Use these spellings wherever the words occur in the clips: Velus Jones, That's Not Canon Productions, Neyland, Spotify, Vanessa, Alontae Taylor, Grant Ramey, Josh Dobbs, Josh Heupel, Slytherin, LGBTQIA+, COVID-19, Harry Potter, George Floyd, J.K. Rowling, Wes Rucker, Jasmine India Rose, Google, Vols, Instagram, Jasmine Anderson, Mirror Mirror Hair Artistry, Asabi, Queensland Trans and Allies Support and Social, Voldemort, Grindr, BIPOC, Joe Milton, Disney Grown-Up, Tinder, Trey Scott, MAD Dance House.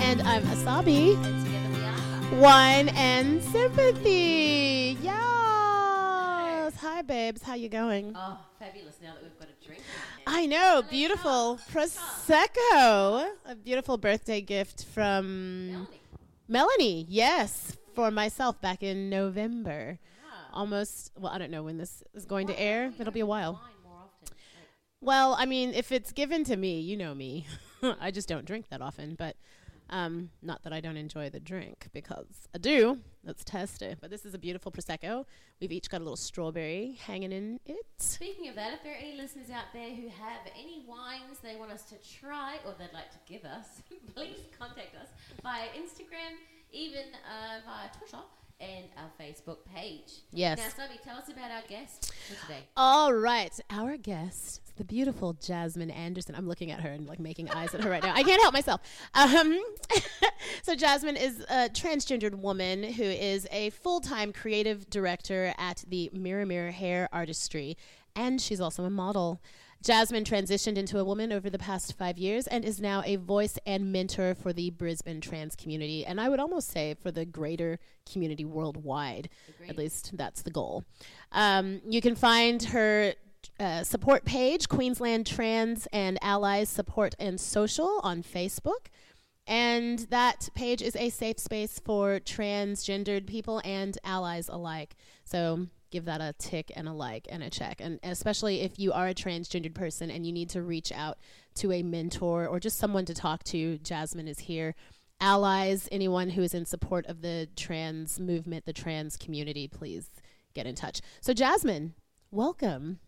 And I'm Asabi. And together we are Wine and Sympathy. Yes. Hi, babes. How you going? Oh, fabulous! Now that we've got a drink. I know. Beautiful prosecco. A beautiful birthday gift from Melanie. Yes, for myself back in November. Yeah. Almost. Well, I don't know when this is going to air. It'll be a while. More often. Well, I mean, if it's given to me, you know me. I just don't drink that often, but. Not that I don't enjoy the drink, because I do. Let's test it. But this is a beautiful prosecco. We've each got a little strawberry hanging in it. Speaking of that, if there are any listeners out there who have any wines they want us to try or they'd like to give us, please contact us via Instagram, even via Twitter. And our Facebook page. Yes. Now, Sabi, tell us about our guest for today. All right. Our guest is the beautiful Jasmine Anderson. I'm looking at her and, like, making eyes at her right now. I can't help myself. So Jasmine is a transgendered woman who is a full-time creative director at the Mirror Mirror Hair Artistry, and she's also a model. Jasmine transitioned into a woman over the past 5 years and is now a voice and mentor for the Brisbane trans community, and I would almost say for the greater community worldwide. Agreed. At least that's the goal. You can find her support page, Queensland Trans and Allies Support and Social, on Facebook. And that page is a safe space for transgendered people and allies alike. So give that a tick and a like and a check. And especially if you are a transgendered person and you need to reach out to a mentor or just someone to talk to, Jasmine is here. Allies, anyone who is in support of the trans movement, the trans community, please get in touch. So Jasmine, welcome.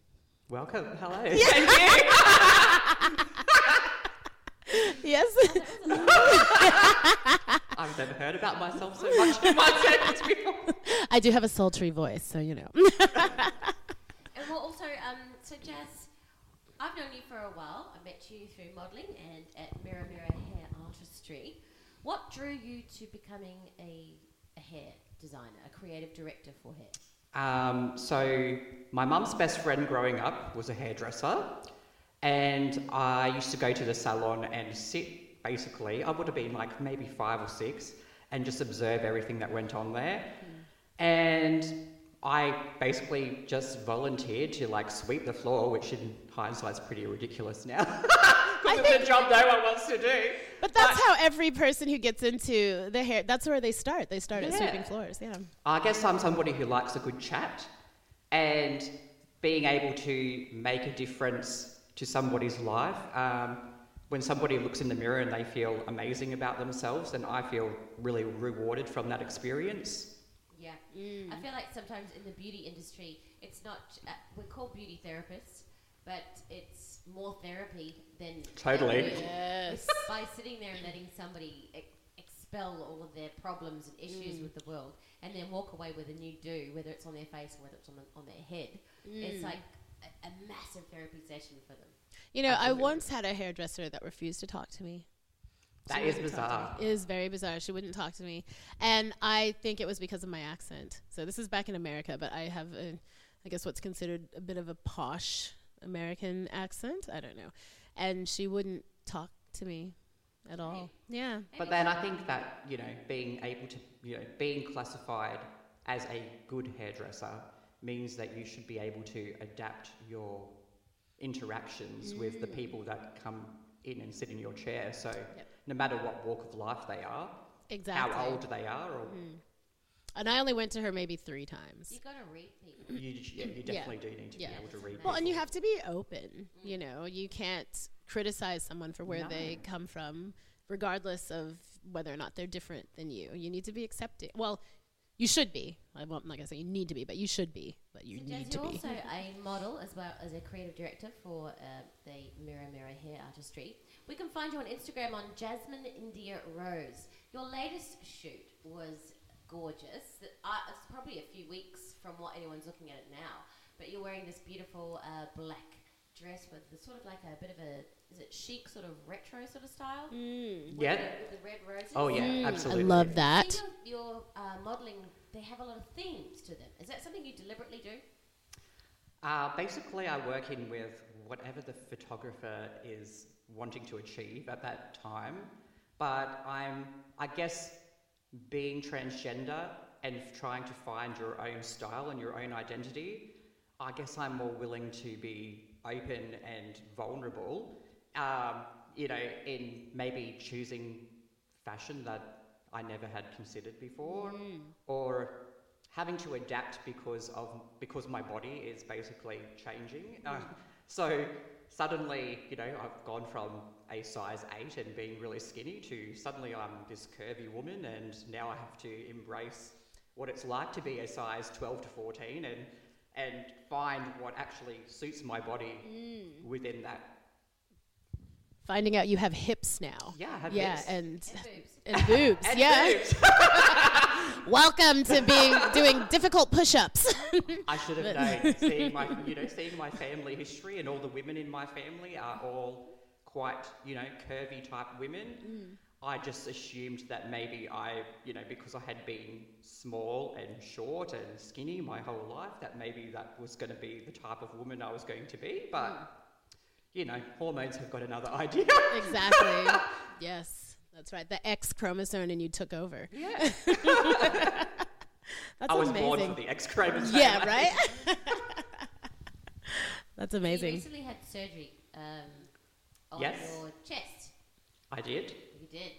Welcome. Hello. Yeah. Thank you. Yes. I've never heard about myself so much in my sentence before. I do have a sultry voice, so you know. And well, also, so Jazz, I've known you for a while. I met you through modelling and at Mirror Mirror Hair Artistry. What drew you to becoming a hair designer, a creative director for hair? So my mum's best friend growing up was a hairdresser. And I used to go to the salon and sit, basically. I would have been like maybe 5 or 6 and just observe everything that went on there. Mm. And I basically just volunteered to like sweep the floor, which in hindsight is pretty ridiculous now. Because it's a job no one wants to do. But that's how every person who gets into the hair, that's where they start. They start at sweeping floors, yeah. I guess I'm somebody who likes a good chat and being able to make a difference to somebody's life. When somebody looks in the mirror and they feel amazing about themselves, then I feel really rewarded from that experience. Yeah. Mm. I feel like sometimes in the beauty industry, it's not, we're called beauty therapists, but it's more therapy than... Totally. Yes. By sitting there and letting somebody expel all of their problems and issues with the world and then walk away with a new do, whether it's on their face or whether it's on their head. Mm. It's like a massive therapy session for them. You know, absolutely. I once had a hairdresser that refused to talk to me. That is bizarre. It is very bizarre. She wouldn't talk to me. And I think it was because of my accent. So this is back in America, but I have, I guess, what's considered a bit of a posh American accent. I don't know. And she wouldn't talk to me at all. Yeah. But then I think that, you know, being able to, you know, being classified as a good hairdresser means that you should be able to adapt your interactions with the people that come in and sit in your chair. So no matter what walk of life they are, exactly, how old they are. Or and I only went to her maybe 3 times. You got to read people. You definitely do need to be able to read people. Well, and you have to be open. You know, you can't criticize someone for where they come from. regardless of whether or not they're different than you. You need to be accepted. Well, you should be. I'm not going to say you need to be, but you should be. But you need to be. You're also a model as well as a creative director for the Mirror Mirror Hair Artistry. We can find you on Instagram on Jasmine India Rose. Your latest shoot was gorgeous. It's probably a few weeks from what anyone's looking at it now. But you're wearing this beautiful black dress with the sort of like a bit of a, is it chic sort of retro sort of style? Mm. Yeah. With the red roses. Oh, yeah, absolutely. I love that. So your modelling, they have a lot of themes to them. Is that something you deliberately do? Basically, I work in with whatever the photographer is wanting to achieve at that time. But I guess, being transgender and trying to find your own style and your own identity, I guess I'm more willing to be open and vulnerable, in maybe choosing fashion that I never had considered before, or having to adapt because my body is basically changing. So suddenly, I've gone from a size 8 and being really skinny to suddenly I'm this curvy woman, and now I have to embrace what it's like to be a size 12 to 14 and find what actually suits my body within that. Finding out you have hips now. Yeah, I have hips. Yeah, and boobs. And boobs. Welcome to doing difficult push-ups. I should have known. Seeing my family history, and all the women in my family are all quite, curvy type women. I just assumed that maybe I because I had been small and short and skinny my whole life, that maybe that was going to be the type of woman I was going to be. But, hormones have got another idea. Exactly. Yes, that's right. The X chromosome and you took over. Yeah. That's amazing. I was born for the X chromosome. Yeah, right? That's amazing. You recently had surgery on your chest. I did. You did.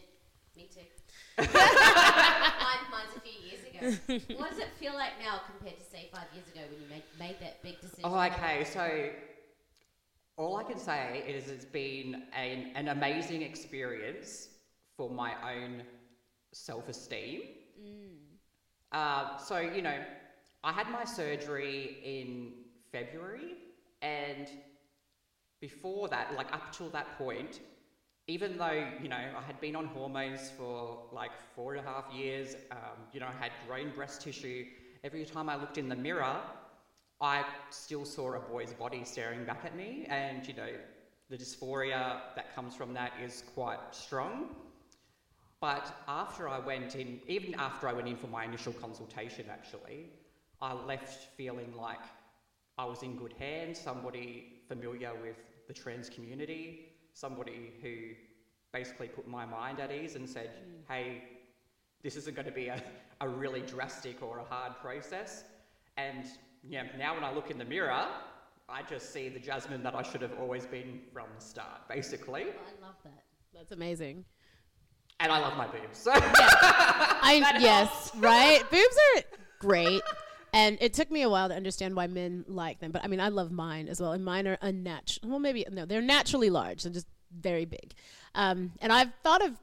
Me too. Mine's a few years ago. What does it feel like now compared to, say, 5 years ago when you made that big decision? Oh, okay. So all I can say is it's been an amazing experience for my own self-esteem. I had my surgery in February, and before that, up till that point, even though, I had been on hormones for 4.5 years, I had grown breast tissue. Every time I looked in the mirror, I still saw a boy's body staring back at me. And, the dysphoria that comes from that is quite strong. But after I went in for my initial consultation, actually, I left feeling like I was in good hands, somebody familiar with the trans community, somebody who basically put my mind at ease and said, hey, this isn't going to be a really drastic or a hard process. And now when I look in the mirror, I just see the Jasmine that I should have always been from the start, basically. I love that. That's amazing. And I love my boobs. So. Yeah. Yes, right? Boobs are great. And it took me a while to understand why men like them. But, I love mine as well. And mine are unnatural. Well, maybe, no, they're naturally large. They're just very big. And I've thought of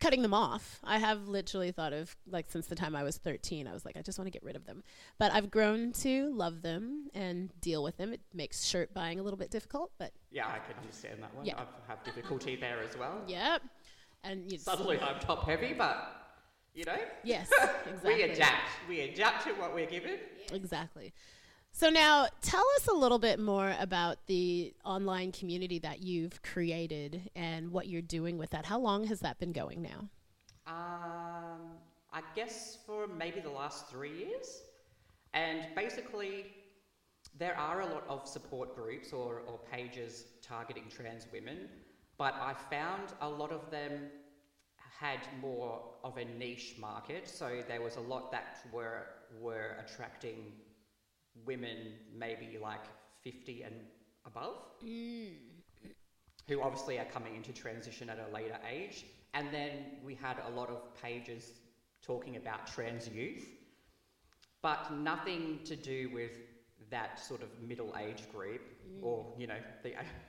cutting them off. I have literally thought of, since the time I was 13, I was like, I just want to get rid of them. But I've grown to love them and deal with them. It makes shirt buying a little bit difficult. But yeah, I can understand that one. Yeah. I have difficulty there as well. Yep. And suddenly I'm top heavy, but... Yes, exactly. We adapt to what we're given. Exactly. So now tell us a little bit more about the online community that you've created and what you're doing with that. How long has that been going now? I guess for maybe the last 3 years. And basically there are a lot of support groups or pages targeting trans women, but I found a lot of them had more of a niche market, so there was a lot that were attracting women maybe 50 and above, who obviously are coming into transition at a later age. And then we had a lot of pages talking about trans youth, but nothing to do with that sort of middle age group, or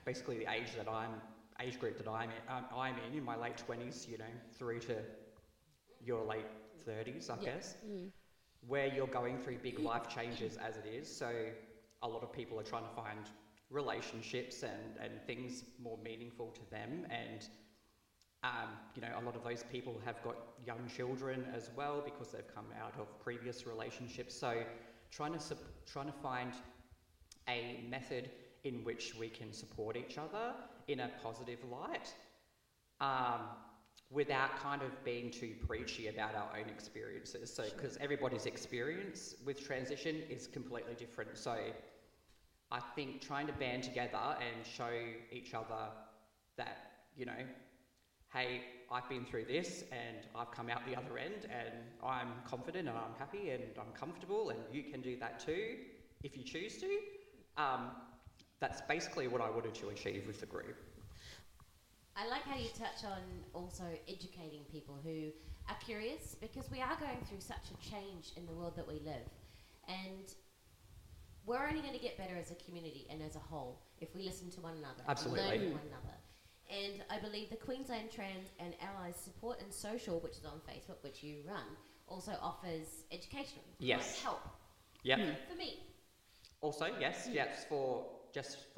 basically the age that I'm age group that I'm in my late 20s, you know, through to your late 30s, I guess, where you're going through big life changes as it is. So a lot of people are trying to find relationships and things more meaningful to them. And, you know, a lot of those people have got young children as well because they've come out of previous relationships. So trying to find a method in which we can support each other in a positive light, without kind of being too preachy about our own experiences. So, because everybody's experience with transition is completely different. So I think trying to band together and show each other that, you know, hey, I've been through this and I've come out the other end and I'm confident and I'm happy and I'm comfortable and you can do that too if you choose to. That's basically what I wanted to achieve with the group. I like how you touch on also educating people who are curious, because we are going through such a change in the world that we live. And we're only going to get better as a community and as a whole if we listen to one another. Absolutely. And learn from one another. And I believe the Queensland Trans and Allies Support and Social, which is on Facebook, which you run, also offers education. Yes. Like help. Yep. For me. Also, yes. Yes, for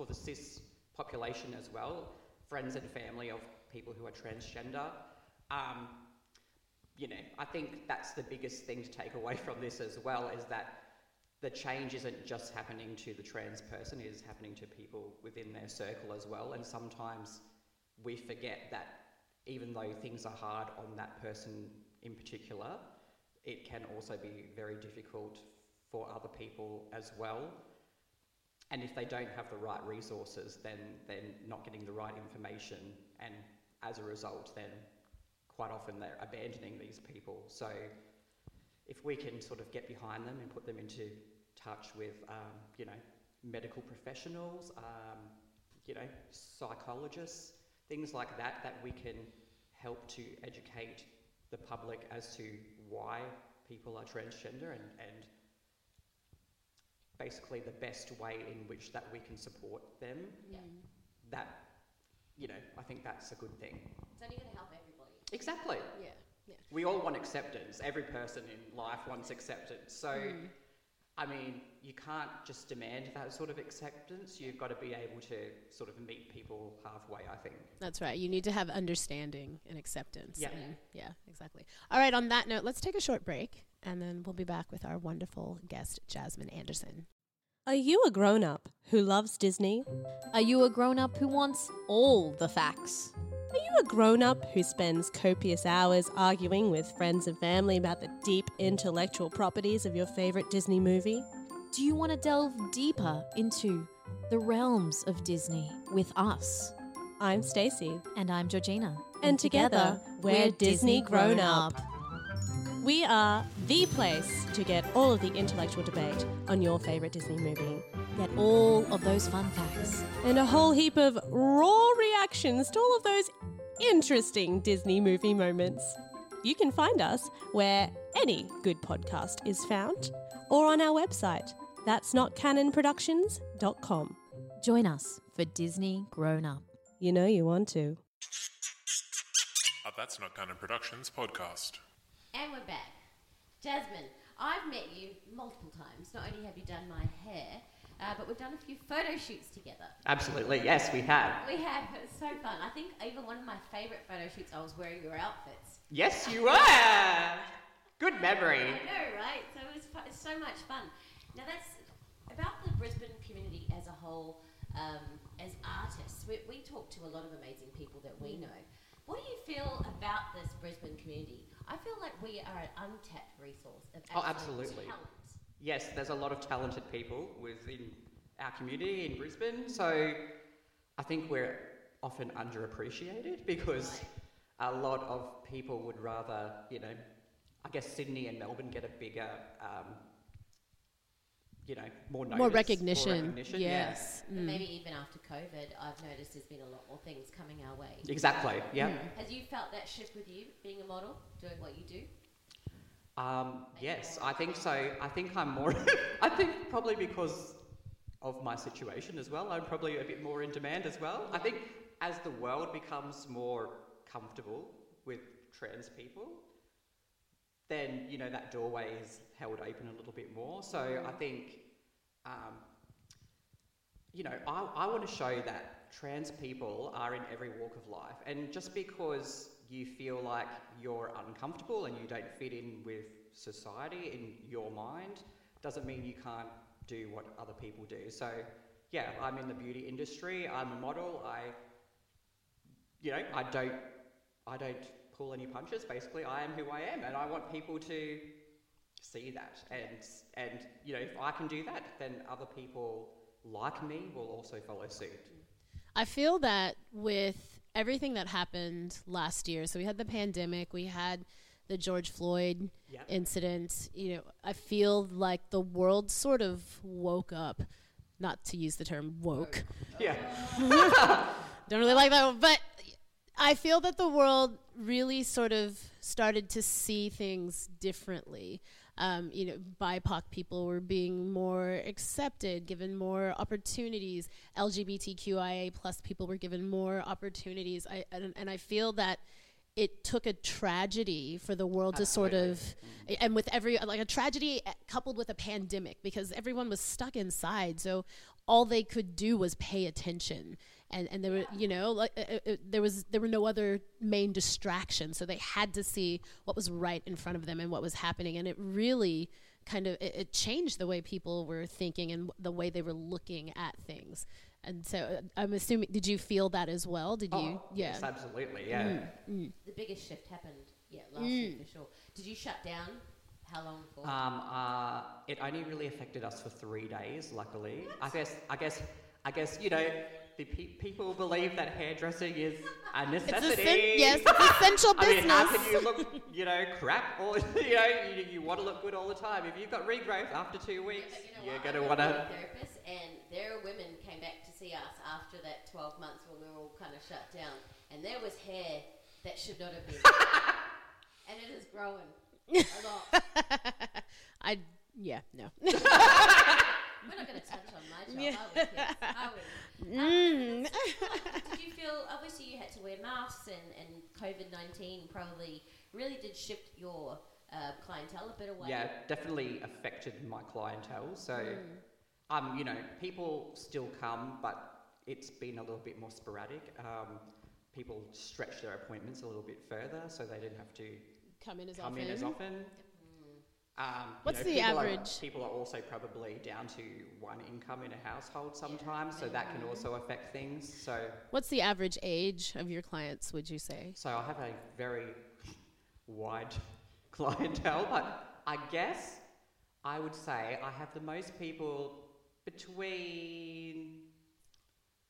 the cis population as well. Friends and family of people who are transgender. You know, I think that's the biggest thing to take away from this as well, is that the change isn't just happening to the trans person, it is happening to people within their circle as well. And sometimes we forget that even though things are hard on that person in particular, it can also be very difficult for other people as well. And if they don't have the right resources, then they're not getting the right information. And as a result, then quite often they're abandoning these people. So if we can sort of get behind them and put them into touch with, you know, medical professionals, you know, psychologists, things like that, that we can help to educate the public as to why people are transgender and basically the best way in which that we can support them, that, you know, I think that's a good thing. It's only going to help everybody. Exactly. Yeah. Yeah. We all want acceptance. Every person in life wants acceptance. So, I mean, you can't just demand that sort of acceptance. You've got to be able to sort of meet people halfway, I think. That's right. You need to have understanding and acceptance. Yeah. And yeah, exactly. All right, on that note, let's take a short break. And then we'll be back with our wonderful guest, Jasmine Anderson. Are you a grown-up who loves Disney? Are you a grown-up who wants all the facts? Are you a grown-up who spends copious hours arguing with friends and family about the deep intellectual properties of your favourite Disney movie? Do you want to delve deeper into the realms of Disney with us? I'm Stacey. And I'm Georgina. And together, we're Disney Grown-Up. We are the place to get all of the intellectual debate on your favourite Disney movie. Get all of those fun facts. And a whole heap of raw reactions to all of those interesting Disney movie moments. You can find us where any good podcast is found or on our website, thatsnotcanonproductions.com. Join us for Disney Grown Up. You know you want to. That's Not Canon Productions podcast. And we're back. Jasmine, I've met you multiple times. Not only have you done my hair, but we've done a few photo shoots together. Absolutely, yes, we have. We have. It's so fun. I think even one of my favourite photo shoots, I was wearing your outfits. Yes, you were. Good memory. I know, right? So it was it's so much fun. Now, that's about the Brisbane community as a whole, as artists. We talk to a lot of amazing people that we know. What do you feel about this Brisbane community? I feel like we are an untapped resource of talent. Yes, there's a lot of talented people within our community in Brisbane. So I think we're often underappreciated because a lot of people would rather, you know, I guess Sydney and Melbourne get a bigger, you know, more recognition. Yes. Yeah. Mm. But maybe even after COVID, I've noticed there's been a lot more things coming our way. Exactly. Yeah. Has you felt that shift with you being a model, doing what you do? Yes, I think so. I think I'm more. I think probably because of my situation as well, I'm probably a bit more in demand as well. Yeah. I think as the world becomes more comfortable with trans people, then, you know, that doorway is held open a little bit more. So I think, you know, I want to show that trans people are in every walk of life. And just because you feel like you're uncomfortable and you don't fit in with society in your mind doesn't mean you can't do what other people do. So, yeah, I'm in the beauty industry. I'm a model. I don't pull any punches. Basically, I am who I am, and I want people to see that. And you know, if I can do that, then other people like me will also follow suit. I feel that with everything that happened last year, so we had the pandemic, we had the George Floyd incident, you know, I feel like the world sort of woke up, not to use the term woke. Yeah. Don't really like that one, but I feel that the world really sort of started to see things differently. You know, BIPOC people were being more accepted, given more opportunities. LGBTQIA+ people were given more opportunities. I feel that it took a tragedy for the world to sort of, and with every, like a tragedy coupled with a pandemic, because everyone was stuck inside, so all they could do was pay attention, and there were, you know, like there were no other main distractions, so they had to see what was right in front of them and what was happening, and it really kind of it changed the way people were thinking and the way they were looking at things. And so I'm assuming, did you feel that as well? Did you? Oh, yeah. Yes, absolutely, yeah. Mm. The biggest shift happened, last week for sure. Did you shut down? How long for? It only really affected us for 3 days, luckily. What? I guess, you know, the people believe that hairdressing is a necessity. It's essential business. I mean, how can you look, you know, crap, or, you know, you want to look good all the time. If you've got regrowth after 2 weeks, you're going to want to... And their women came back to see us after that 12 months when we were all kind of shut down. And there was hair that should not have been. And it is growing a lot. We're not going to touch on my job, are we? Did you feel, obviously you had to wear masks and COVID-19 probably really did shift your clientele a bit away? Yeah, definitely affected my clientele. So... you know, people still come, but it's been a little bit more sporadic. People stretch their appointments a little bit further, so they didn't have to come in as often. What's the average? People are also probably down to one income in a household sometimes, so that can also affect things. So, what's the average age of your clients, would you say? So I have a very wide clientele, but I guess I would say I have the most people between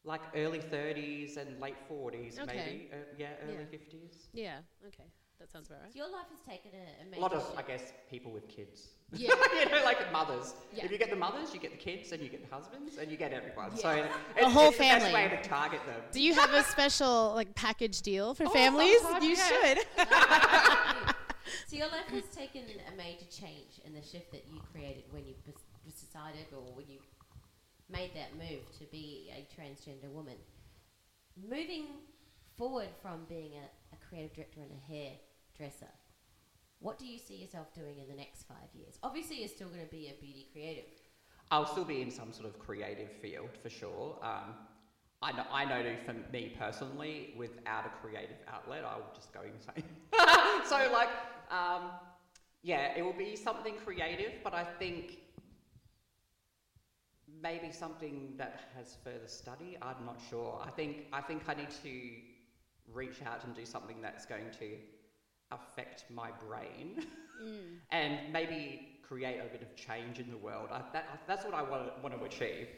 like early 30s and late 40s, maybe. Early 50s. Yeah, okay. That sounds about right. Your life has taken a major shift. I guess, people with kids. Yeah. You know, like mothers. Yeah. If you get the mothers, you get the kids, and you get the husbands, and you get everyone. Yeah. So it's family. The best way to target them. Do you have a special like package deal for families? You should. So your life has taken a major change in the shift that you created when you decided or when you made that move to be a transgender woman. Moving forward from being a creative director and a hairdresser, what do you see yourself doing in the next 5 years? Obviously, you're still going to be a beauty creative. I'll still be in some sort of creative field for sure. I know for me personally, without a creative outlet, I would just go insane. So like, it will be something creative, but I think maybe something that has further study. I'm not sure. I think I need to reach out and do something that's going to affect my brain and maybe create a bit of change in the world. That's what I want to achieve.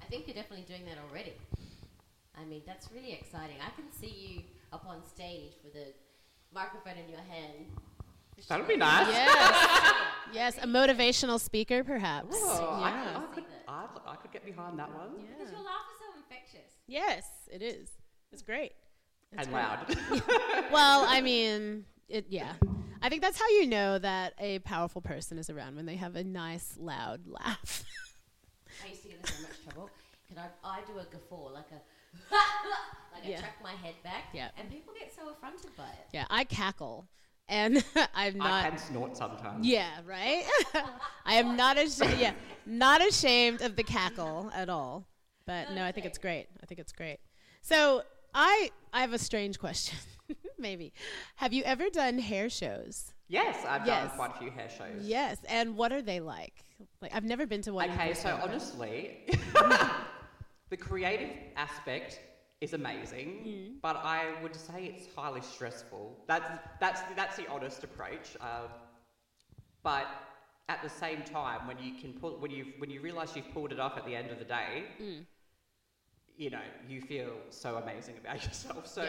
I think you're definitely doing that already. I mean, that's really exciting. I can see you up on stage with a microphone in your hand. That would be nice. Yes, a motivational speaker, perhaps. Oh, yeah. I could get behind that one. Yeah. Because your laugh is so infectious. Yes, it is. It's great. It's loud. Well, I mean, I think that's how you know that a powerful person is around, when they have a nice, loud laugh. I used to get in so much trouble. I do a guffaw, like a Like I chuck my head back, and people get so affronted by it. Yeah, I cackle. And I'm not. I can snort sometimes. Yeah, right? I am not ashamed, not ashamed of the cackle at all. But no, I think it's great. I think it's great. So I have a strange question, maybe. Have you ever done hair shows? Yes, I've done quite a few hair shows. Yes, and what are they like? Like I've never been to one. Okay, so honestly, the creative aspect is amazing, but I would say it's highly stressful. That's the honest approach. But at the same time, when you can pull, when you realize you've pulled it off at the end of the day, you know, you feel so amazing about yourself. So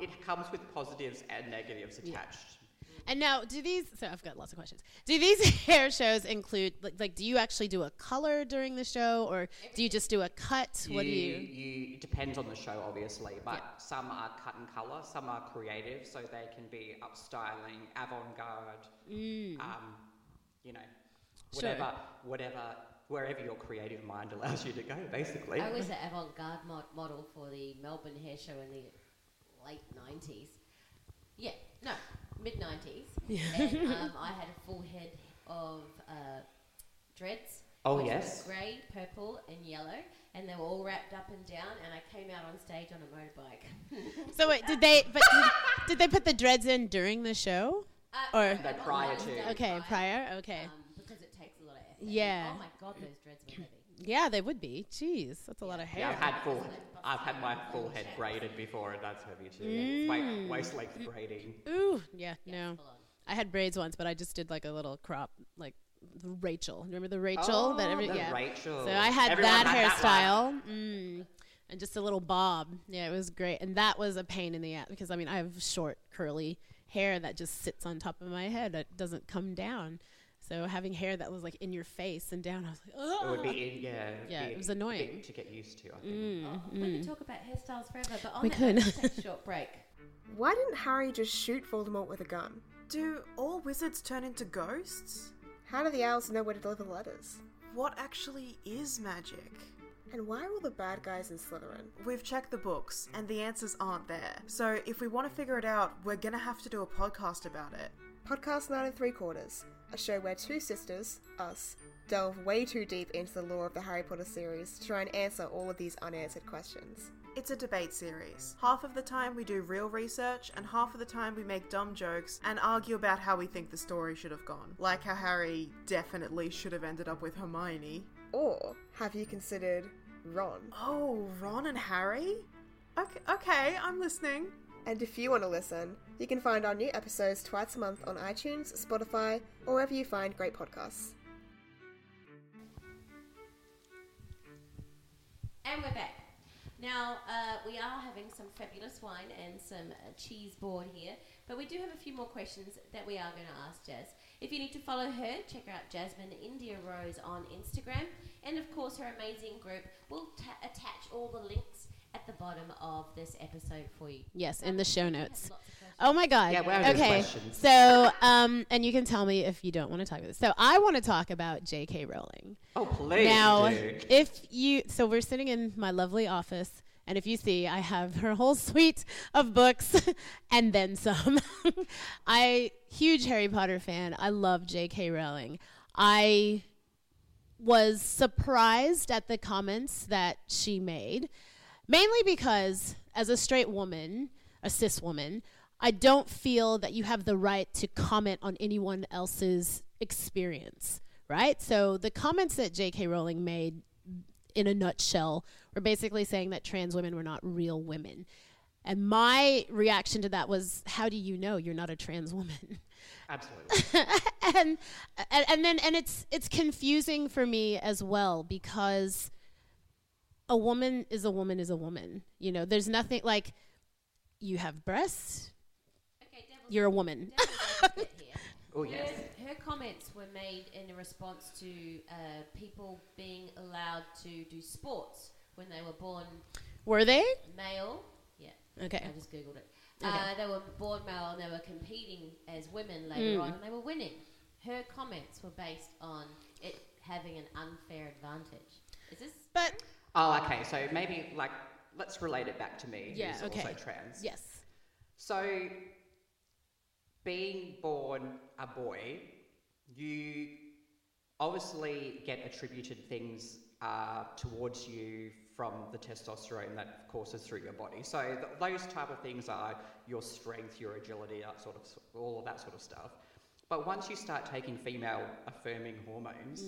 it comes with positives and negatives attached. And now, do these? So I've got lots of questions. Do these hair shows include like do you actually do a color during the show, or do you just do a cut? What do you? It depends on the show, obviously. But some are cut and color, some are creative, so they can be upstyling, avant-garde, you know, whatever, wherever your creative mind allows you to go, basically. I was an avant-garde model for the Melbourne hair show in the late '90s. Yeah, no. Mid-90s, and I had a full head of dreads. Oh, yes. Grey, purple, and yellow, and they were all wrapped up and down, and I came out on stage on a motorbike. So wait, did they put the dreads in during the show? Or no, prior to. Okay, prior, okay. Because it takes a lot of effort. Yeah. Oh, my God, those dreads were heavy. Yeah, they would be. Jeez, that's a lot of hair. Yeah, I've had my full head braided before, and that's heavy too. It's waist-length braiding. Ooh, no. I had braids once, but I just did like a little crop, like Rachel. Remember the Rachel? Rachel. So I had that hairstyle. And just a little bob. Yeah, it was great. And that was a pain in the ass because, I mean, I have short, curly hair that just sits on top of my head. It doesn't come down. So having hair that was like in your face and down, I was like, oh. It would be, it was annoying to get used to. I think. We could talk about hairstyles forever, but on that, let's take a short break. Why didn't Harry just shoot Voldemort with a gun? Do all wizards turn into ghosts? How do the owls know where to deliver letters? What actually is magic? And why are all the bad guys in Slytherin? We've checked the books, and the answers aren't there. So if we want to figure it out, we're gonna have to do a podcast about it. Podcast 9 3/4, a show where two sisters, us, delve way too deep into the lore of the Harry Potter series to try and answer all of these unanswered questions. It's a debate series. Half of the time we do real research, and half of the time we make dumb jokes and argue about how we think the story should have gone. Like how Harry definitely should have ended up with Hermione. Or have you considered Ron? Oh, Ron and Harry? Okay, I'm listening. And if you want to listen, you can find our new episodes twice a month on iTunes, Spotify, or wherever you find great podcasts. And we're back. Now, we are having some fabulous wine and some cheese board here, but we do have a few more questions that we are going to ask Jazz. If you need to follow her, check out Jasmine India Rose on Instagram, and of course her amazing group. We'll attach all the links at the bottom of this episode for you. Yes, in the show notes. Oh my God. Yeah, we're okay. So, and you can tell me if you don't want to talk about this. So I want to talk about J.K. Rowling. Oh, please. Now, so we're sitting in my lovely office, and if you see, I have her whole suite of books and then some. Huge Harry Potter fan. I love J.K. Rowling. I was surprised at the comments that she made. Mainly because, as a straight woman, a cis woman, I don't feel that you have the right to comment on anyone else's experience, right? So the comments that J.K. Rowling made, in a nutshell, were basically saying that trans women were not real women. And my reaction to that was, how do you know you're not a trans woman? Absolutely. and then it's confusing for me as well, because a woman is a woman is a woman. You know, there's nothing like, you have breasts, okay, you're a woman. Oh, yes. Her comments were made in response to people being allowed to do sports when they were born. Were they? Male. Yeah. Okay. I just Googled it. Okay. They were born male and they were competing as women later on and they were winning. Her comments were based on it having an unfair advantage. Is this... But... Oh, okay. So maybe, like, let's relate it back to me, who's also trans. Yes. So being born a boy, you obviously get attributed things towards you from the testosterone that courses through your body. So those type of things are your strength, your agility, that sort of, all of that sort of stuff. But once you start taking female affirming hormones,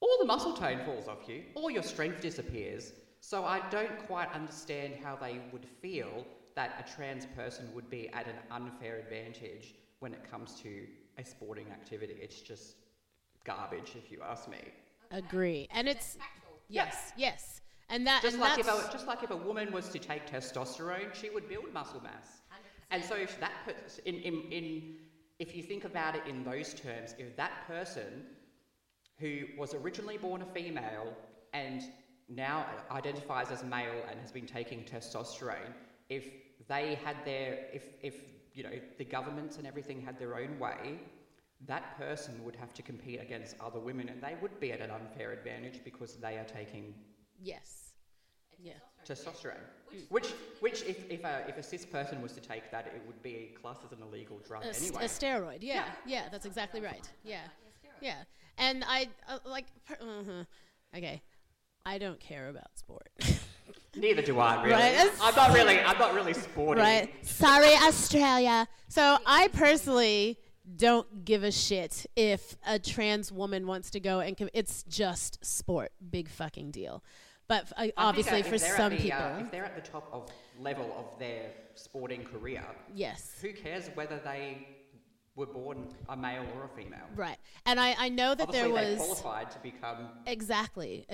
all the muscle tone falls off you, all your strength disappears. So I don't quite understand how they would feel that a trans person would be at an unfair advantage when it comes to a sporting activity. It's just garbage, if you ask me. Agree. And it's... Yes. And that... Just like if a woman was to take testosterone, she would build muscle mass. 100%. And so if that... if you think about it in those terms, if that person who was originally born a female and now identifies as male and has been taking testosterone, if they had their... If you know, the governments and everything had their own way, that person would have to compete against other women and they would be at an unfair advantage because they are taking testosterone. Which if a cis person was to take that, it would be classed as an illegal drug anyway. A steroid, yeah, that's exactly right. Yeah. And I, okay, I don't care about sport. Neither do I, really. Right? I'm not really sporty. Right. Sorry, Australia. So I personally don't give a shit if a trans woman wants to go and it's just sport. Big fucking deal. But obviously for some people... if they're at the top of level of their sporting career, yes, who cares whether they were born a male or a female? Right. And I know that obviously they qualified to become... Exactly.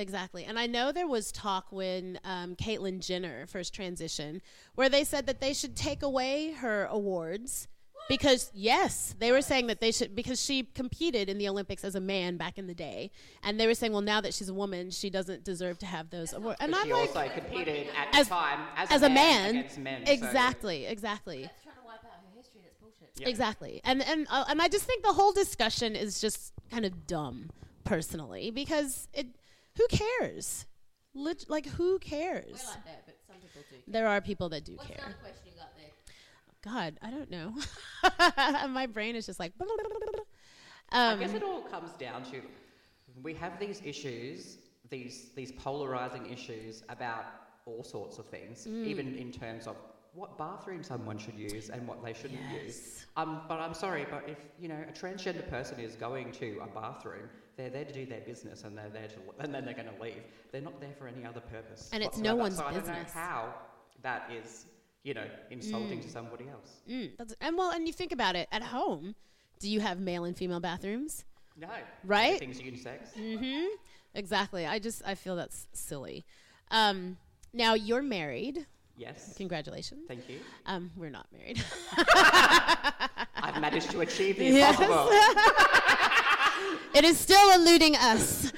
And I know there was talk when Caitlyn Jenner first transitioned where they said that they should take away her awards... Because, yes, they were saying that they should, because she competed in the Olympics as a man back in the day, and they were saying, well, now that she's a woman, she doesn't deserve to have those awards. And she also competed at the time as a man against men. Exactly. That's trying to wipe out her history. That's bullshit. Yeah. Exactly. And I just think the whole discussion is just kind of dumb, personally, because who cares? Who cares? We're like that, but some people do care. There are people that do care. What's another question you got there? God, I don't know. My brain is just like... I guess it all comes down to we have these issues, these polarising issues about all sorts of things, even in terms of what bathroom someone should use and what they shouldn't use. But I'm sorry, but if a transgender person is going to a bathroom, they're there to do their business and and then they're going to leave. They're not there for any other purpose. And it's no one's business. I don't know how that is... insulting to somebody else. And you think about it, at home, do you have male and female bathrooms? No. Right? Things are unisex. Mm-hmm. Exactly. I feel that's silly. Now, you're married. Yes. Congratulations. Thank you. We're not married. I've managed to achieve the impossible. It is still eluding us.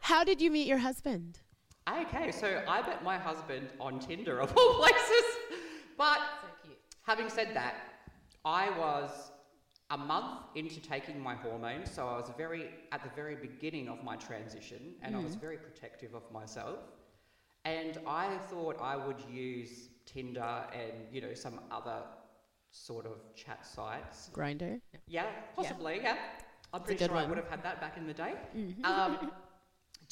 How did you meet your husband? Okay, so I met my husband on Tinder, of all places. But having said that, I was a month into taking my hormones, so I was at the very beginning of my transition, and I was very protective of myself. And I thought I would use Tinder and, some other sort of chat sites. Grindr? Yeah, possibly, yeah. I'm pretty sure I would have had that back in the day. Mm-hmm.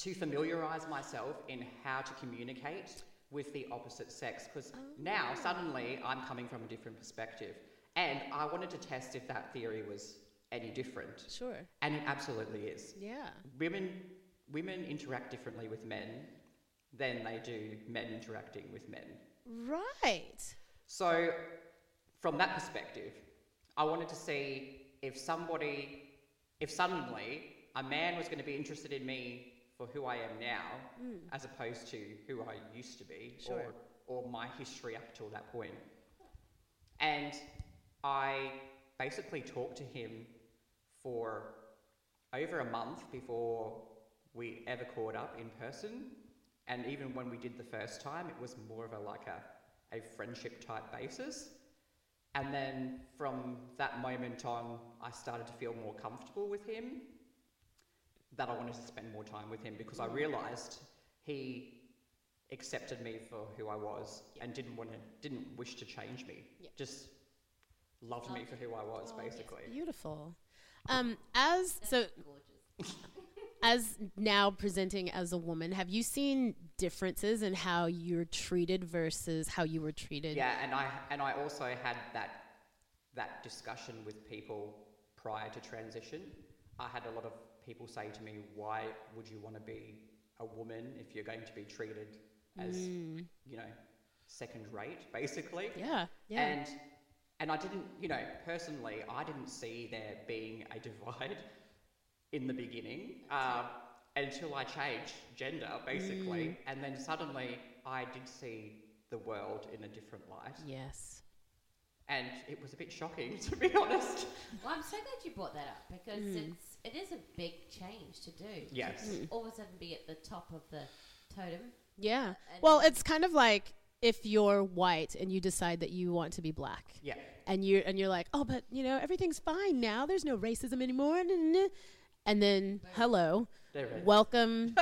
To familiarise myself in how to communicate with the opposite sex, because now suddenly I'm coming from a different perspective and I wanted to test if that theory was any different. Sure. And it absolutely is. Yeah. Women interact differently with men than they do men interacting with men. Right. So from that perspective, I wanted to see if suddenly a man was going to be interested in me for who I am now, as opposed to who I used to be, or my history up till that point. And I basically talked to him for over a month before we ever caught up in person. And even when we did the first time, it was more of a friendship type basis. And then from that moment on, I started to feel more comfortable with him. that I wanted to spend more time with him, because I realised he accepted me for who I was and didn't wish to change me. Yeah. Just loved me for who I was, basically. Yes. Beautiful. Gorgeous. As now presenting as a woman, have you seen differences in how you're treated versus how you were treated? Yeah, and I also had that discussion with people prior to transition. I had a lot of people say to me, "Why would you want to be a woman if you're going to be treated as second rate, basically?" Yeah, yeah. And I didn't, personally, I didn't see there being a divide in the beginning until I changed gender, basically. And then suddenly I did see the world in a different light. Yes. And it was a bit shocking, to be honest. Well, I'm so glad you brought that up, because it is a big change to do. Yes. To all of a sudden be at the top of the totem. Yeah. Well, it's kind of like if you're white and you decide that you want to be black. Yeah. And you're like, oh, but, everything's fine now. There's no racism anymore. And then, hello, welcome,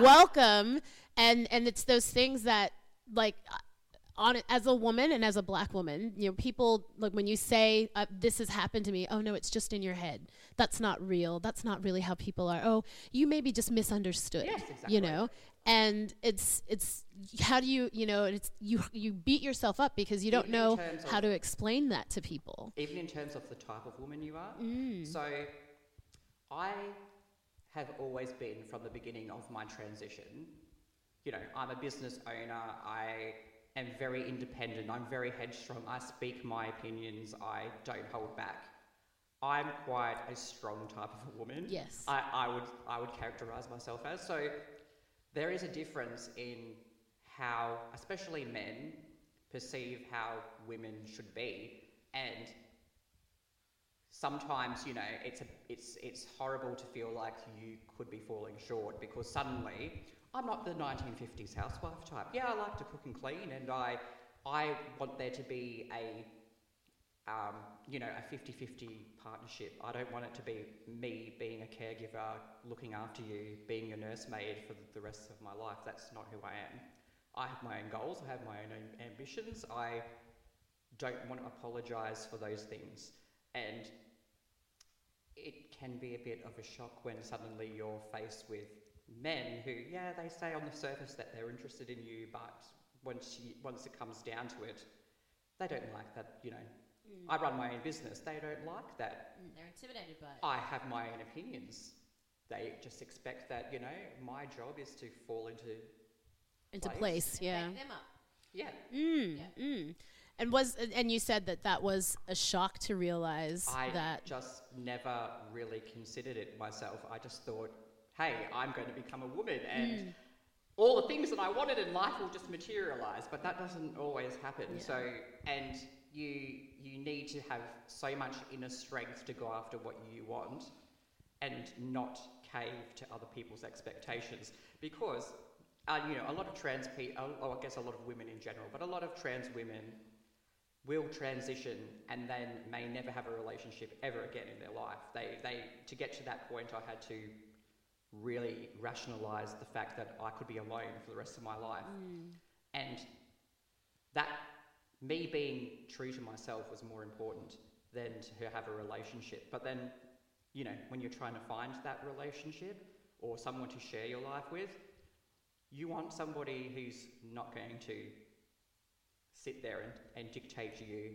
welcome. And it's those things that, like, on as a woman and as a black woman, people, like, when you say, this has happened to me, oh, no, it's just in your head. That's not real. That's not really how people are. Oh, you may be just misunderstood, yes, exactly. And it's how do you, it's you beat yourself up because you don't know how to explain that to people. Even in terms of the type of woman you are. So I have always been, from the beginning of my transition, I'm a business owner, I am very independent, I'm very headstrong, I speak my opinions, I don't hold back. I'm quite a strong type of a woman. Yes. I would characterise myself as. So there is a difference in how, especially men, perceive how women should be, and sometimes, it's horrible to feel like you could be falling short, because suddenly I'm not the 1950s housewife type. Yeah, I like to cook and clean, and I want there to be a 50-50 partnership. I don't want it to be me being a caregiver, looking after you, being your nursemaid for the rest of my life. That's not who I am. I have my own goals. I have my own ambitions. I don't want to apologise for those things. And it can be a bit of a shock when suddenly you're faced with men who, they say on the surface that they're interested in you, but once it comes down to it, they don't like that, I run my own business. They don't like that. They're intimidated by it. I have my own opinions. They just expect that, my job is to fall into place, yeah. And back them up. Yeah. Mm, yeah. Mm. And you said that was a shock to realize that. I just never really considered it myself. I just thought, hey, I'm going to become a woman and all the things that I wanted in life will just materialize. But that doesn't always happen. Yeah. So, and you need to have so much inner strength to go after what you want and not cave to other people's expectations, because a lot of trans people, or I guess a lot of women in general, but a lot of trans women will transition and then may never have a relationship ever again in their life. They to get to that point, I had to really rationalise the fact that I could be alone for the rest of my life. And that, me being true to myself, was more important than to have a relationship. But then, when you're trying to find that relationship or someone to share your life with, you want somebody who's not going to sit there and dictate to you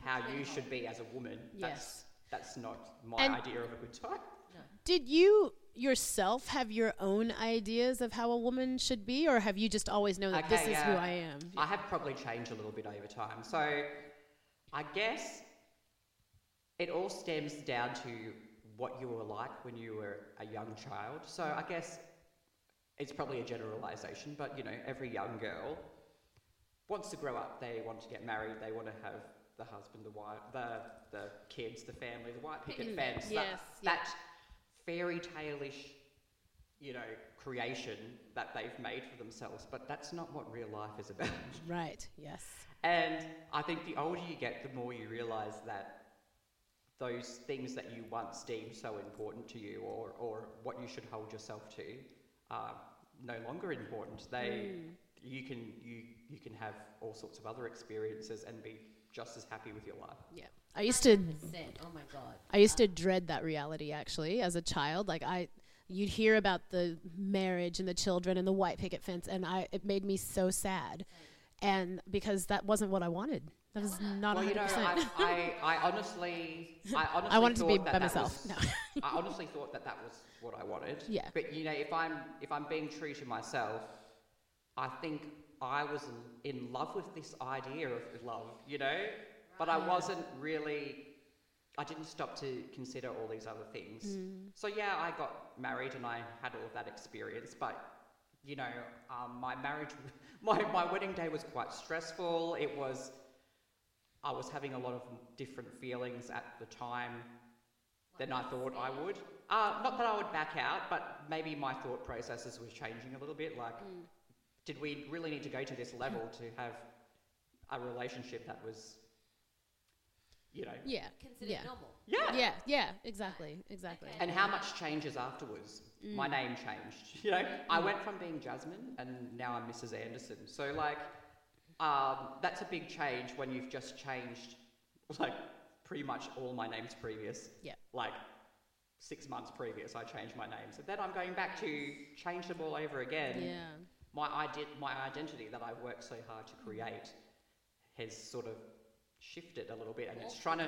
how you should be as a woman. Yes. That's not my idea of a good time. No. Did you yourself have your own ideas of how a woman should be, or have you just always known that this is who I am? I have probably changed a little bit over time. So I guess it all stems down to what you were like when you were a young child. So I guess it's probably a generalization, but every young girl wants to grow up, they want to get married, they want to have the husband, the wife, the kids, the family, the white picket fence, that fairy tale-ish, creation that they've made for themselves. But that's not what real life is about. Right, yes. And I think the older you get, the more you realise that those things that you once deemed so important to you, or what you should hold yourself to, are no longer important. You can have all sorts of other experiences and be just as happy with your life. Yeah. I used to 100%, oh my God. I used to dread that reality actually as a child. Like you'd hear about the marriage and the children and the white picket fence, and it made me so sad. And because that wasn't what I wanted. That was not 100%. I honestly wanted to be by myself. I honestly thought that was what I wanted. Yeah. But if I'm being true to myself, I think I was in love with this idea of love, but I wasn't really. I didn't stop to consider all these other things. Mm. So yeah, I got married and I had all of that experience, but my marriage, my wedding day was quite stressful. I was having a lot of different feelings at the time than I thought I would. Not that I would back out, but maybe my thought processes were changing a little bit. Like, did we really need to go to this level to have a relationship that was, considered normal? Yeah. Yeah, yeah, exactly. Okay. And how much changes afterwards? My name changed, I went from being Jasmine and now I'm Mrs. Anderson. So, that's a big change when you've just changed, pretty much all my names previous. Yeah. 6 months previous, I changed my name. So then I'm going back to change them all over again. Yeah. My identity that I worked so hard to create has sort of shifted a little bit, and it's trying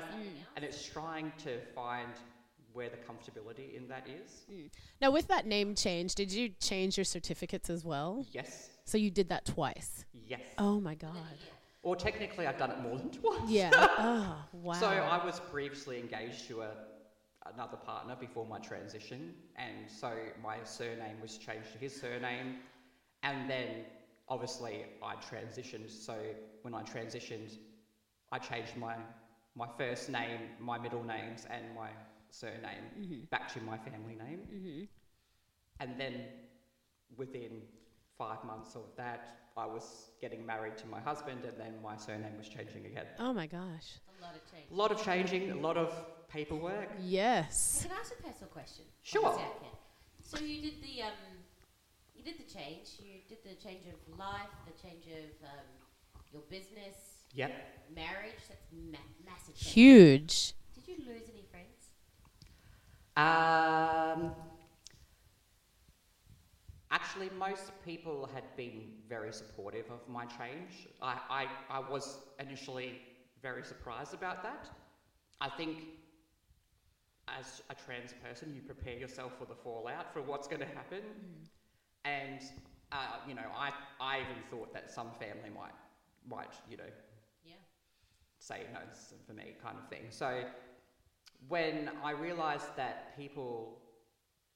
to find where the comfortability in that is. Mm. Now, with that name change, did you change your certificates as well? Yes. So you did that twice? Yes. Oh my God. Or technically I've done it more than twice. Yeah. Oh, wow. So I was previously engaged to another partner before my transition, and so my surname was changed to his surname, and then obviously I transitioned. So when I transitioned, I changed my first name, my middle names and my surname back to my family name. Mm-hmm. And then within 5 months of that, I was getting married to my husband, and then my surname was changing again. Oh my gosh. A lot of changing, a lot of paperwork. Yes. Can I ask a personal question? Sure. So you did the change. You did the change of life, the change of your business. Yep. Marriage. That's massive. Huge. Did you lose any friends? Actually, most people had been very supportive of my change. I was initially very surprised about that. I think as a trans person, you prepare yourself for the fallout, for what's going to happen. Mm. And, I even thought that some family might say, no, this isn't for me kind of thing. So when I realised that people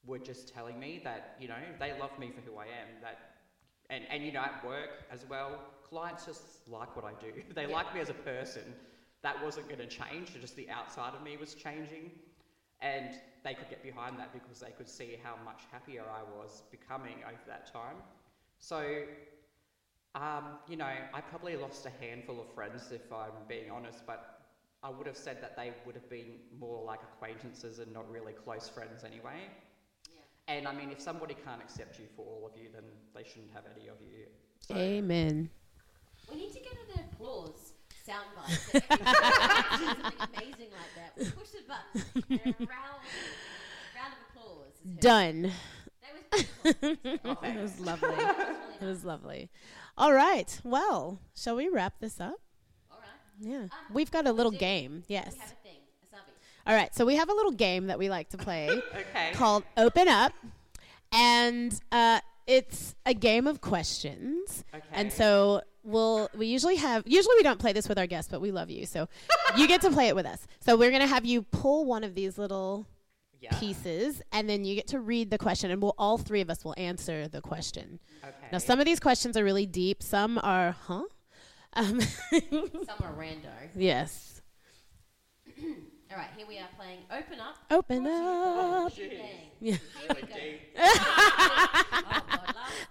were just telling me that, they love me for who I am, and at work as well, clients just like what I do. They like me as a person. That wasn't going to change. Just the outside of me was changing. And they could get behind that because they could see how much happier I was becoming over that time. So, I probably lost a handful of friends, if I'm being honest, but I would have said that they would have been more like acquaintances and not really close friends anyway. Yeah. And if somebody can't accept you for all of you, then they shouldn't have any of you. So. Amen. We need to get an applause soundbite. So something amazing like that. We push the button and a round of applause. Done. That was beautiful. Oh, thanks. It was lovely. It was lovely. All right. Well, shall we wrap this up? Yeah. We've got a little game. Yes. We have a thing. All right. So we have a little game that we like to play called Open Up. And it's a game of questions. Okay. And so we usually we don't play this with our guests, but we love you. So you get to play it with us. So we're going to have you pull one of these little pieces, and then you get to read the question, and all three of us will answer the question. Okay. Now, some of these questions are really deep. Some are, some are rando. Yes. All right, here we are playing Open Up. Open Up. Yeah. Here we go.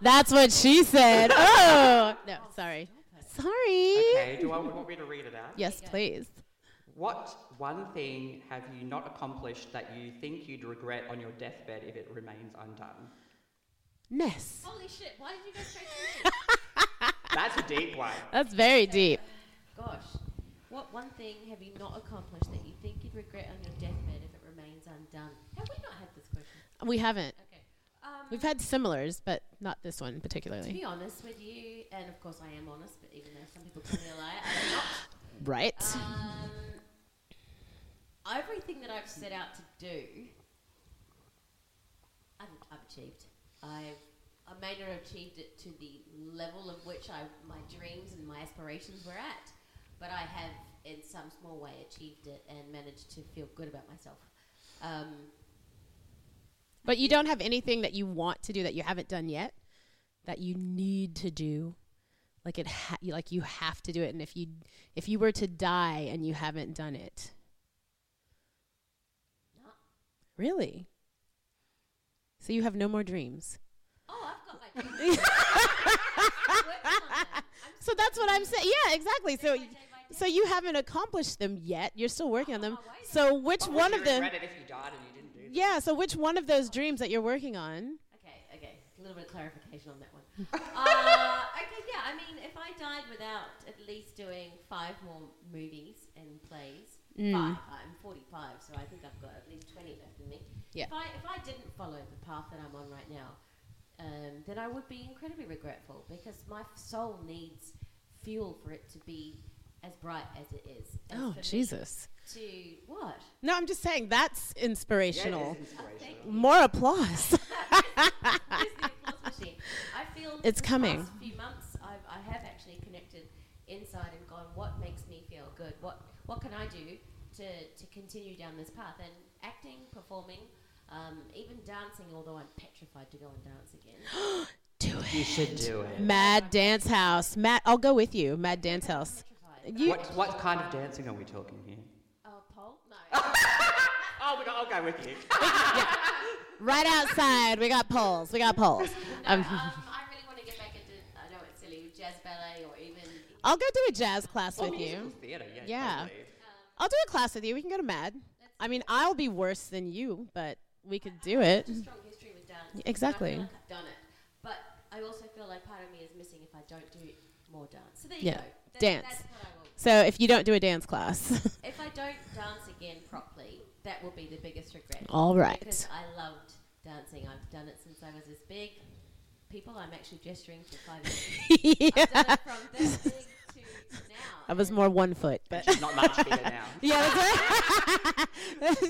That's what she said. Oh. No, sorry. Okay, do you want me to read it out? Yes, please. What one thing have you not accomplished that you think you'd regret on your deathbed if it remains undone? Ness. Holy shit, why did you go straight to it? That's a deep one. That's very deep. Gosh. What one thing have you not accomplished that you think you'd regret on your deathbed if it remains undone? Have we not had this question? We haven't. Okay. We've had similars, but not this one particularly. To be honest with you, and of course I am honest, but even though some people call me a liar, I'm not. Right. Everything that I've set out to do, I've achieved. I may not have achieved it to the level of which my dreams and my aspirations were at, but I have in some small way achieved it and managed to feel good about myself. But you don't have anything that you want to do that you haven't done yet, that you need to do, like you have to do it, and if you were to die and you haven't done it. Really? So you have no more dreams? Oh, I've got my dreams. So that's what I'm saying. Yeah, exactly. So you haven't accomplished them yet. You're still working on them. So which one of them? Yeah. So which one of those dreams that you're working on? Okay. A little bit of clarification on that one. Okay. Yeah. I mean, if I died without at least doing 5 more movies and plays. I'm 45, so I think I've got at least 20 left in me. Yeah. If I didn't follow the path that I'm on right now, then I would be incredibly regretful because my soul needs fuel for it to be as bright as it is. And oh, Jesus. To what? No, I'm just saying that's inspirational. Yeah, inspirational. Oh, more applause. Here's the applause machine. I feel it's coming. The past few months, I have actually connected inside and gone, what makes me feel good? What can I do to continue down this path? And acting, performing, even dancing, although I'm petrified to go and dance again. Do it. You should do it. MAD Dance House. Matt, I'll go with you. MAD Dance House. What kind of dancing are we talking here? Pole? No. I'll go with you. Yeah. Right outside. We got poles. No, I really want to get back into, I know it's silly, jazz ballet or even... I'll go do a jazz class with you. Theater, yeah. Totally. I'll do a class with you. We can go to MAD. I mean, I'll be worse than you, but we could do it. Such a strong history with dance. Yeah, exactly. I feel like I've done it, but I also feel like part of me is missing if I don't do more dance. So there you go. Dance. That's what I will do. So if you don't do a dance class, if I don't dance again properly, that will be the biggest regret. All right. Because I loved dancing. I've done it since I was this big. People, I'm actually gesturing to 5 years. Yeah. I've done it from this big to now. I was more 1 foot, but she's not much bigger now. Yeah,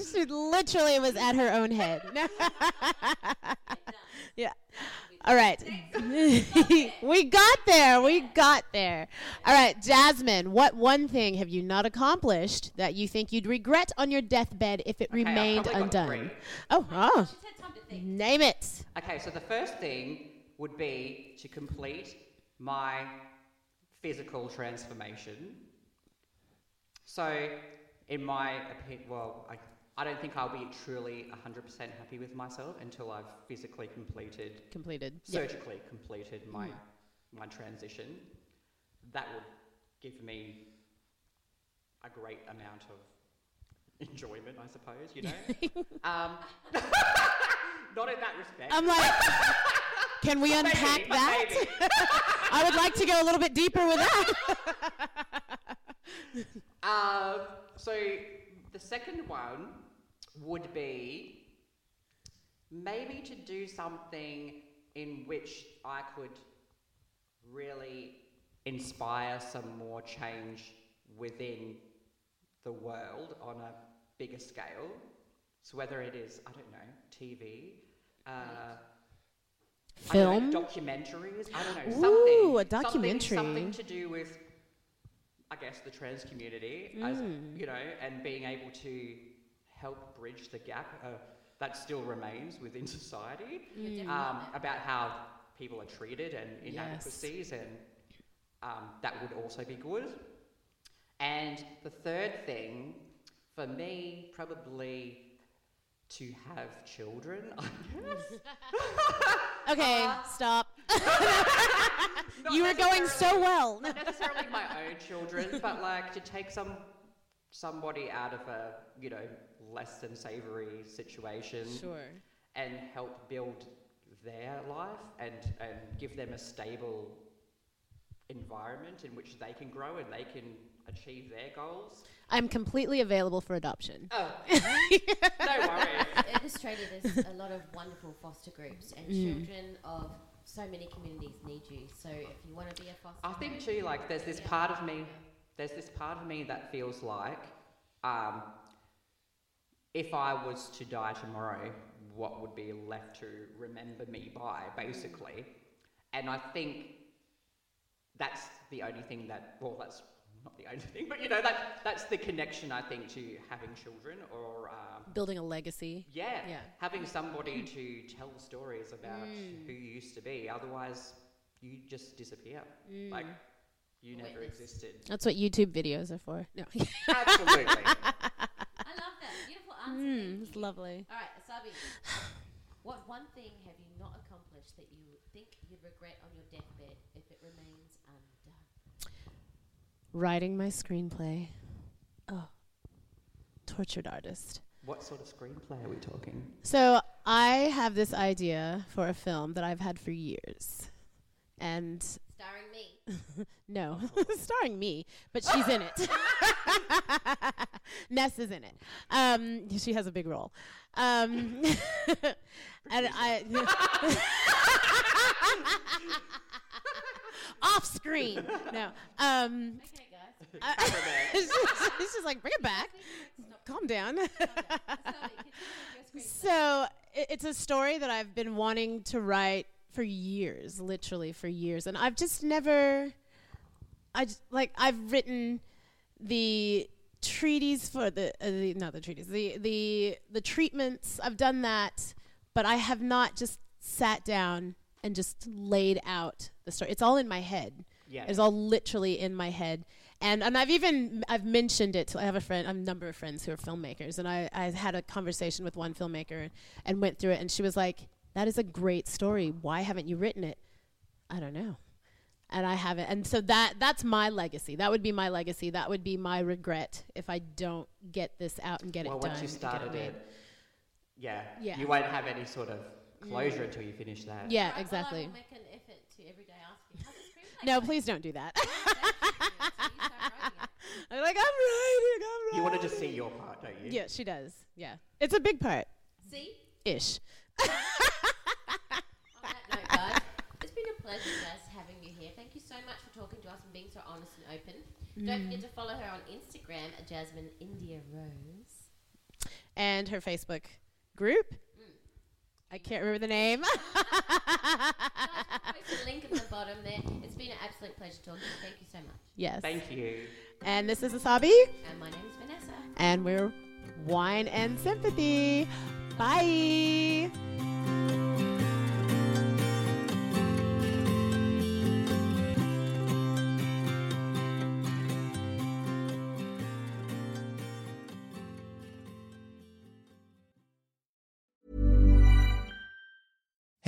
she literally was at her own head. Yeah. All right. We got there. All right, Jasmine, what one thing have you not accomplished that you think you'd regret on your deathbed if it remained undone? Oh. She's had time to think. Name it. Okay, so the first thing would be to complete my physical transformation. So in my opinion, I don't think I'll be truly 100% happy with myself until I've physically surgically completed my transition. That would give me a great amount of enjoyment, I suppose, you know? Not in that respect. I'm like... Can we unpack that? I would like to go a little bit deeper with that. So the second one would be maybe to do something in which I could really inspire some more change within the world on a bigger scale. So whether it is, I don't know, TV, film? I don't know, documentaries. I don't know. Ooh, a documentary. Something to do with, I guess, the trans community, as you know, and being able to help bridge the gap that still remains within society about how people are treated and inadequacies, and that would also be good. And the third thing, for me, probably... to have children, I guess. Okay, stop. You were going so well. Not necessarily my own children, but like to take some somebody out of a, you know, less than savory situation, sure, and help build their life and give them a stable environment in which they can grow and they can achieve their goals. I'm completely available for adoption. Oh, no worries. In Australia, there's a lot of wonderful foster groups, and children of so many communities need you. So if you want to be a foster, I think too, like there's this part of me, there's this part of me that feels like, if I was to die tomorrow, what would be left to remember me by, basically? And I think that's the only thing that, well, that's not the only thing, but you know, that's the connection, I think, to having children or building a legacy. Yeah, yeah. Having somebody to tell stories about who you used to be. Otherwise, you just disappear. Like, you never existed. That's what YouTube videos are for. No. Absolutely. I love that. Beautiful answer. It's lovely. All right, Asabi. What one thing have you not accomplished that you think you'd regret on your deathbed if it remains undone? Writing my screenplay. Oh, tortured artist. What sort of screenplay are we talking? So I have this idea for a film that I've had for years. And starring me. No, starring me, but she's in it. Ness is in it. She has a big role. And I off screen. No. Okay, guys. It's just like, bring it back. Calm down. So it's a story that I've been wanting to write for years, literally for years. And I've just never, I've written the treaties for the not the treaties, the treatments, I've done that, but I have not just sat down and just laid out the story. It's all in my head. Yeah. It's all literally in my head. And I've mentioned it to, I have a friend, I have a number of friends who are filmmakers, and I had a conversation with one filmmaker and went through it, and she was like, that is a great story. Why haven't you written it? I don't know. And I haven't. And so that's my legacy. That would be my legacy. That would be my regret if I don't get this out and get it done. Well, once you started it, you won't have any sort of closure until you finish that. Yeah, right, exactly. Well, I will make an effort to every day ask you, how's the screenplay? No, please don't do that. I'm like, I'm writing. You want to just see your part, don't you? Yeah, she does. Yeah. It's a big part. See? Ish. On that note, guys, it's been a pleasure, Jazz, having you here. Thank you so much for talking to us and being so honest and open. Don't forget to follow her on Instagram at Jasmine India Rose, and her Facebook group. I can't remember the name. Guys, we'll post a link at the bottom there. It's been an absolute pleasure talking to you. Thank you so much. Yes, thank you. And this is Asabi, and my name is Vanessa, and we're Wine and Sympathy. Bye.